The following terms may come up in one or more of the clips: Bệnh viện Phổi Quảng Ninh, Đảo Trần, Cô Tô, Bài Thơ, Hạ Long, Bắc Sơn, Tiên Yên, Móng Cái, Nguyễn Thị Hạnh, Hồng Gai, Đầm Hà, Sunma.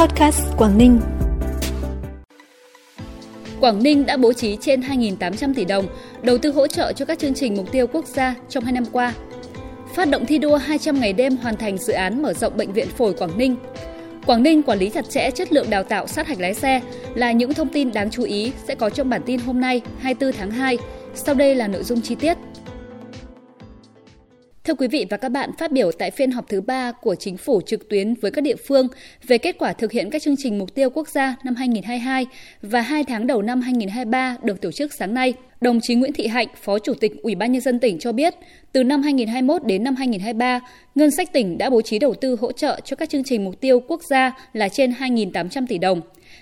Podcast Quảng Ninh. Quảng Ninh đã bố trí trên 2.800 tỷ đồng đầu tư hỗ trợ cho các chương trình mục tiêu quốc gia trong 2 năm qua. Phát động thi đua 200 ngày đêm hoàn thành dự án mở rộng Bệnh viện Phổi Quảng Ninh. Quảng Ninh quản lý chặt chẽ chất lượng đào tạo sát hạch lái xe là những thông tin đáng chú ý sẽ có trong bản tin hôm nay 24 tháng 2. Sau đây là nội dung chi tiết. Thưa quý vị và các bạn, phát biểu tại phiên họp thứ 3 của Chính phủ trực tuyến với các địa phương về kết quả thực hiện các chương trình mục tiêu quốc gia năm 2022 và 2 tháng đầu năm 2023 được tổ chức sáng nay, đồng chí Nguyễn Thị Hạnh, Phó Chủ tịch Ủy ban Nhân dân tỉnh cho biết, từ năm 2021 đến năm 2023, ngân sách tỉnh đã bố trí đầu tư hỗ trợ cho các chương trình mục tiêu quốc gia là trên 2.800 tỷ đồng.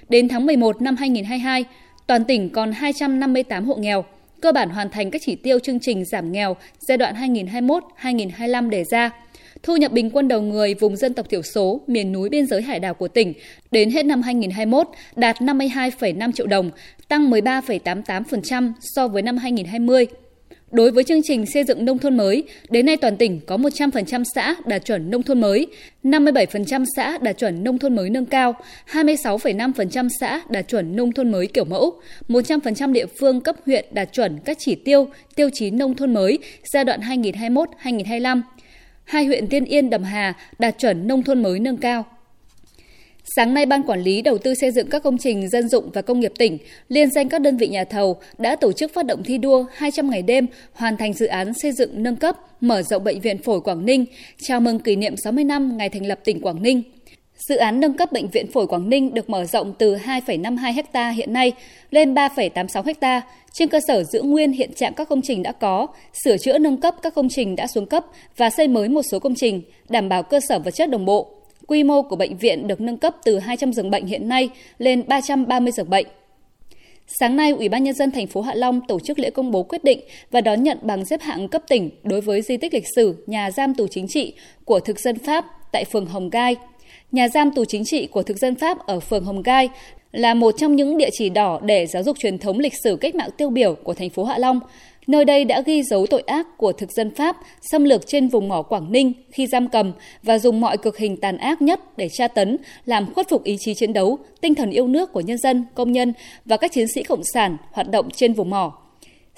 Đến tháng 11 năm 2022, toàn tỉnh còn 258 hộ nghèo, cơ bản hoàn thành các chỉ tiêu chương trình giảm nghèo giai đoạn 2021-2025 đề ra. Thu nhập bình quân đầu người vùng dân tộc thiểu số, miền núi biên giới hải đảo của tỉnh đến hết năm 2021 đạt 52,5 triệu đồng, tăng 13,88% so với năm 2020. Đối với chương trình xây dựng nông thôn mới, đến nay toàn tỉnh có 100% xã đạt chuẩn nông thôn mới, 57% xã đạt chuẩn nông thôn mới nâng cao, 26,5% xã đạt chuẩn nông thôn mới kiểu mẫu, 100% địa phương cấp huyện đạt chuẩn các chỉ tiêu, tiêu chí nông thôn mới giai đoạn 2021-2025. 2 huyện Tiên Yên, Đầm Hà đạt chuẩn nông thôn mới nâng cao. Sáng nay, Ban Quản lý Đầu tư xây dựng các công trình dân dụng và công nghiệp tỉnh, liên danh các đơn vị nhà thầu đã tổ chức phát động thi đua 200 ngày đêm hoàn thành dự án xây dựng nâng cấp, mở rộng Bệnh viện Phổi Quảng Ninh, chào mừng kỷ niệm 60 năm ngày thành lập tỉnh Quảng Ninh. Dự án nâng cấp Bệnh viện Phổi Quảng Ninh được mở rộng từ 2,52 ha hiện nay lên 3,86 ha, trên cơ sở giữ nguyên hiện trạng các công trình đã có, sửa chữa nâng cấp các công trình đã xuống cấp và xây mới một số công trình, đảm bảo cơ sở vật chất đồng bộ. Quy mô của bệnh viện được nâng cấp từ 200 giường bệnh hiện nay lên 330 giường bệnh. Sáng nay, Ủy ban Nhân dân thành phố Hạ Long tổ chức lễ công bố quyết định và đón nhận bằng xếp hạng cấp tỉnh đối với di tích lịch sử nhà giam tù chính trị của thực dân Pháp tại phường Hồng Gai. Nhà giam tù chính trị của thực dân Pháp ở phường Hồng Gai là một trong những địa chỉ đỏ để giáo dục truyền thống lịch sử cách mạng tiêu biểu của thành phố Hạ Long. Nơi đây đã ghi dấu tội ác của thực dân Pháp xâm lược trên vùng mỏ Quảng Ninh khi giam cầm và dùng mọi cực hình tàn ác nhất để tra tấn, làm khuất phục ý chí chiến đấu, tinh thần yêu nước của nhân dân, công nhân và các chiến sĩ cộng sản hoạt động trên vùng mỏ.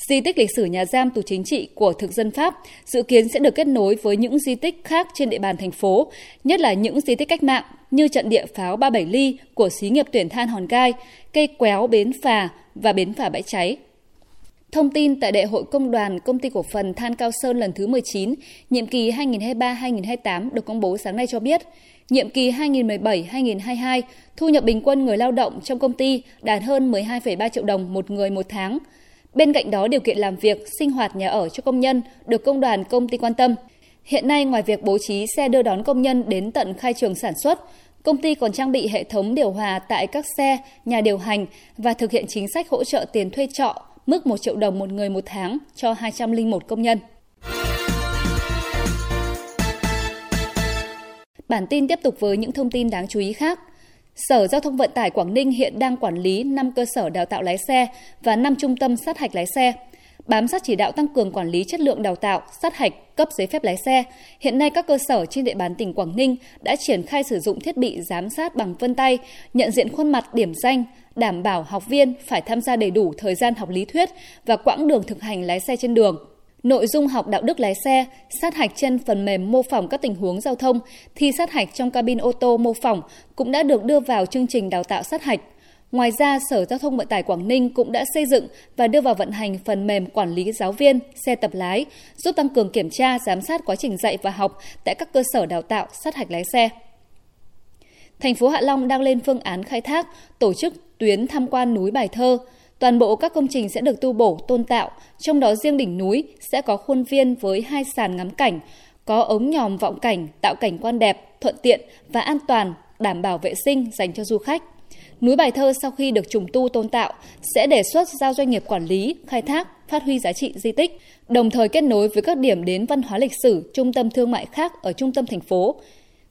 Di tích lịch sử nhà giam tù chính trị của thực dân Pháp dự kiến sẽ được kết nối với những di tích khác trên địa bàn thành phố, nhất là những di tích cách mạng như trận địa pháo 37 ly của xí nghiệp tuyển than Hòn Gai, cây kéo bến phà và bến phà Bãi Cháy. Thông tin tại Đại hội Công đoàn Công ty Cổ phần Than Cao Sơn lần thứ 19, nhiệm kỳ 2023-2028 được công bố sáng nay cho biết, nhiệm kỳ 2017-2022 thu nhập bình quân người lao động trong công ty đạt hơn 12,3 triệu đồng một người một tháng. Bên cạnh đó, điều kiện làm việc, sinh hoạt, nhà ở cho công nhân được công đoàn công ty quan tâm. Hiện nay, ngoài việc bố trí xe đưa đón công nhân đến tận khai trường sản xuất, công ty còn trang bị hệ thống điều hòa tại các xe, nhà điều hành và thực hiện chính sách hỗ trợ tiền thuê trọ mức 1 triệu đồng một người một tháng cho 201 công nhân. Bản tin tiếp tục với những thông tin đáng chú ý khác. Sở Giao thông Vận tải Quảng Ninh hiện đang quản lý 5 cơ sở đào tạo lái xe và 5 trung tâm sát hạch lái xe. Bám sát chỉ đạo tăng cường quản lý chất lượng đào tạo, sát hạch, cấp giấy phép lái xe, hiện nay các cơ sở trên địa bàn tỉnh Quảng Ninh đã triển khai sử dụng thiết bị giám sát bằng vân tay, nhận diện khuôn mặt, điểm danh, đảm bảo học viên phải tham gia đầy đủ thời gian học lý thuyết và quãng đường thực hành lái xe trên đường. Nội dung học đạo đức lái xe, sát hạch trên phần mềm mô phỏng các tình huống giao thông, thi sát hạch trong cabin ô tô mô phỏng cũng đã được đưa vào chương trình đào tạo sát hạch. Ngoài ra, Sở Giao thông Vận tải Quảng Ninh cũng đã xây dựng và đưa vào vận hành phần mềm quản lý giáo viên, xe tập lái, giúp tăng cường kiểm tra, giám sát quá trình dạy và học tại các cơ sở đào tạo sát hạch lái xe. Thành phố Hạ Long đang lên phương án khai thác, tổ chức tuyến tham quan núi Bài Thơ. Toàn bộ các công trình sẽ được tu bổ, tôn tạo, trong đó riêng đỉnh núi sẽ có khuôn viên với 2 sàn ngắm cảnh, có ống nhòm vọng cảnh, tạo cảnh quan đẹp, thuận tiện và an toàn, đảm bảo vệ sinh dành cho du khách. Núi Bài Thơ sau khi được trùng tu tôn tạo sẽ đề xuất giao doanh nghiệp quản lý, khai thác, phát huy giá trị di tích, đồng thời kết nối với các điểm đến văn hóa lịch sử, trung tâm thương mại khác ở trung tâm thành phố.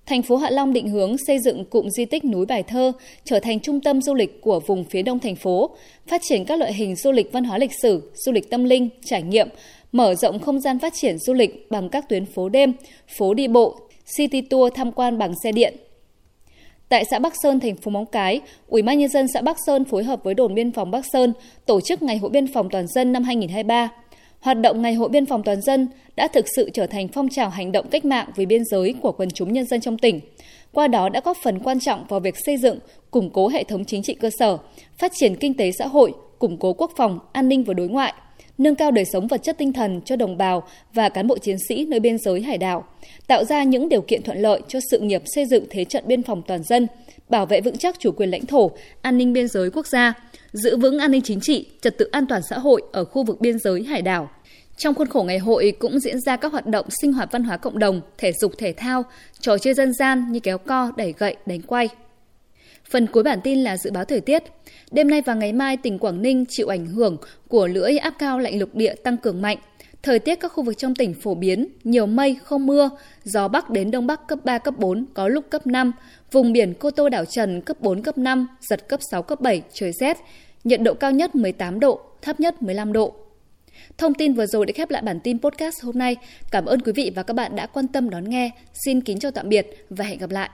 Thành phố Hạ Long định hướng xây dựng cụm di tích núi Bài Thơ trở thành trung tâm du lịch của vùng phía đông thành phố, phát triển các loại hình du lịch văn hóa lịch sử, du lịch tâm linh, trải nghiệm, mở rộng không gian phát triển du lịch bằng các tuyến phố đêm, phố đi bộ, city tour tham quan bằng xe điện. Tại xã Bắc Sơn, thành phố Móng Cái, Ủy ban nhân dân xã Bắc Sơn phối hợp với đồn biên phòng Bắc Sơn tổ chức Ngày hội biên phòng toàn dân năm 2023. Hoạt động Ngày hội biên phòng toàn dân đã thực sự trở thành phong trào hành động cách mạng vì biên giới của quần chúng nhân dân trong tỉnh. Qua đó đã góp phần quan trọng vào việc xây dựng, củng cố hệ thống chính trị cơ sở, phát triển kinh tế xã hội, củng cố quốc phòng, an ninh và đối ngoại, nâng cao đời sống vật chất tinh thần cho đồng bào và cán bộ chiến sĩ nơi biên giới hải đảo, tạo ra những điều kiện thuận lợi cho sự nghiệp xây dựng thế trận biên phòng toàn dân, bảo vệ vững chắc chủ quyền lãnh thổ, an ninh biên giới quốc gia, giữ vững an ninh chính trị, trật tự an toàn xã hội ở khu vực biên giới hải đảo. Trong khuôn khổ ngày hội cũng diễn ra các hoạt động sinh hoạt văn hóa cộng đồng, thể dục thể thao, trò chơi dân gian như kéo co, đẩy gậy, đánh quay. Phần cuối bản tin là dự báo thời tiết. Đêm nay và ngày mai, tỉnh Quảng Ninh chịu ảnh hưởng của lưỡi áp cao lạnh lục địa tăng cường mạnh. Thời tiết các khu vực trong tỉnh phổ biến, nhiều mây, không mưa, gió Bắc đến Đông Bắc cấp 3, cấp 4, có lúc cấp 5. Vùng biển Cô Tô, Đảo Trần cấp 4, cấp 5, giật cấp 6, cấp 7, trời rét. Nhiệt độ cao nhất 18 độ, thấp nhất 15 độ. Thông tin vừa rồi đã khép lại bản tin podcast hôm nay. Cảm ơn quý vị và các bạn đã quan tâm đón nghe. Xin kính chào tạm biệt và hẹn gặp lại.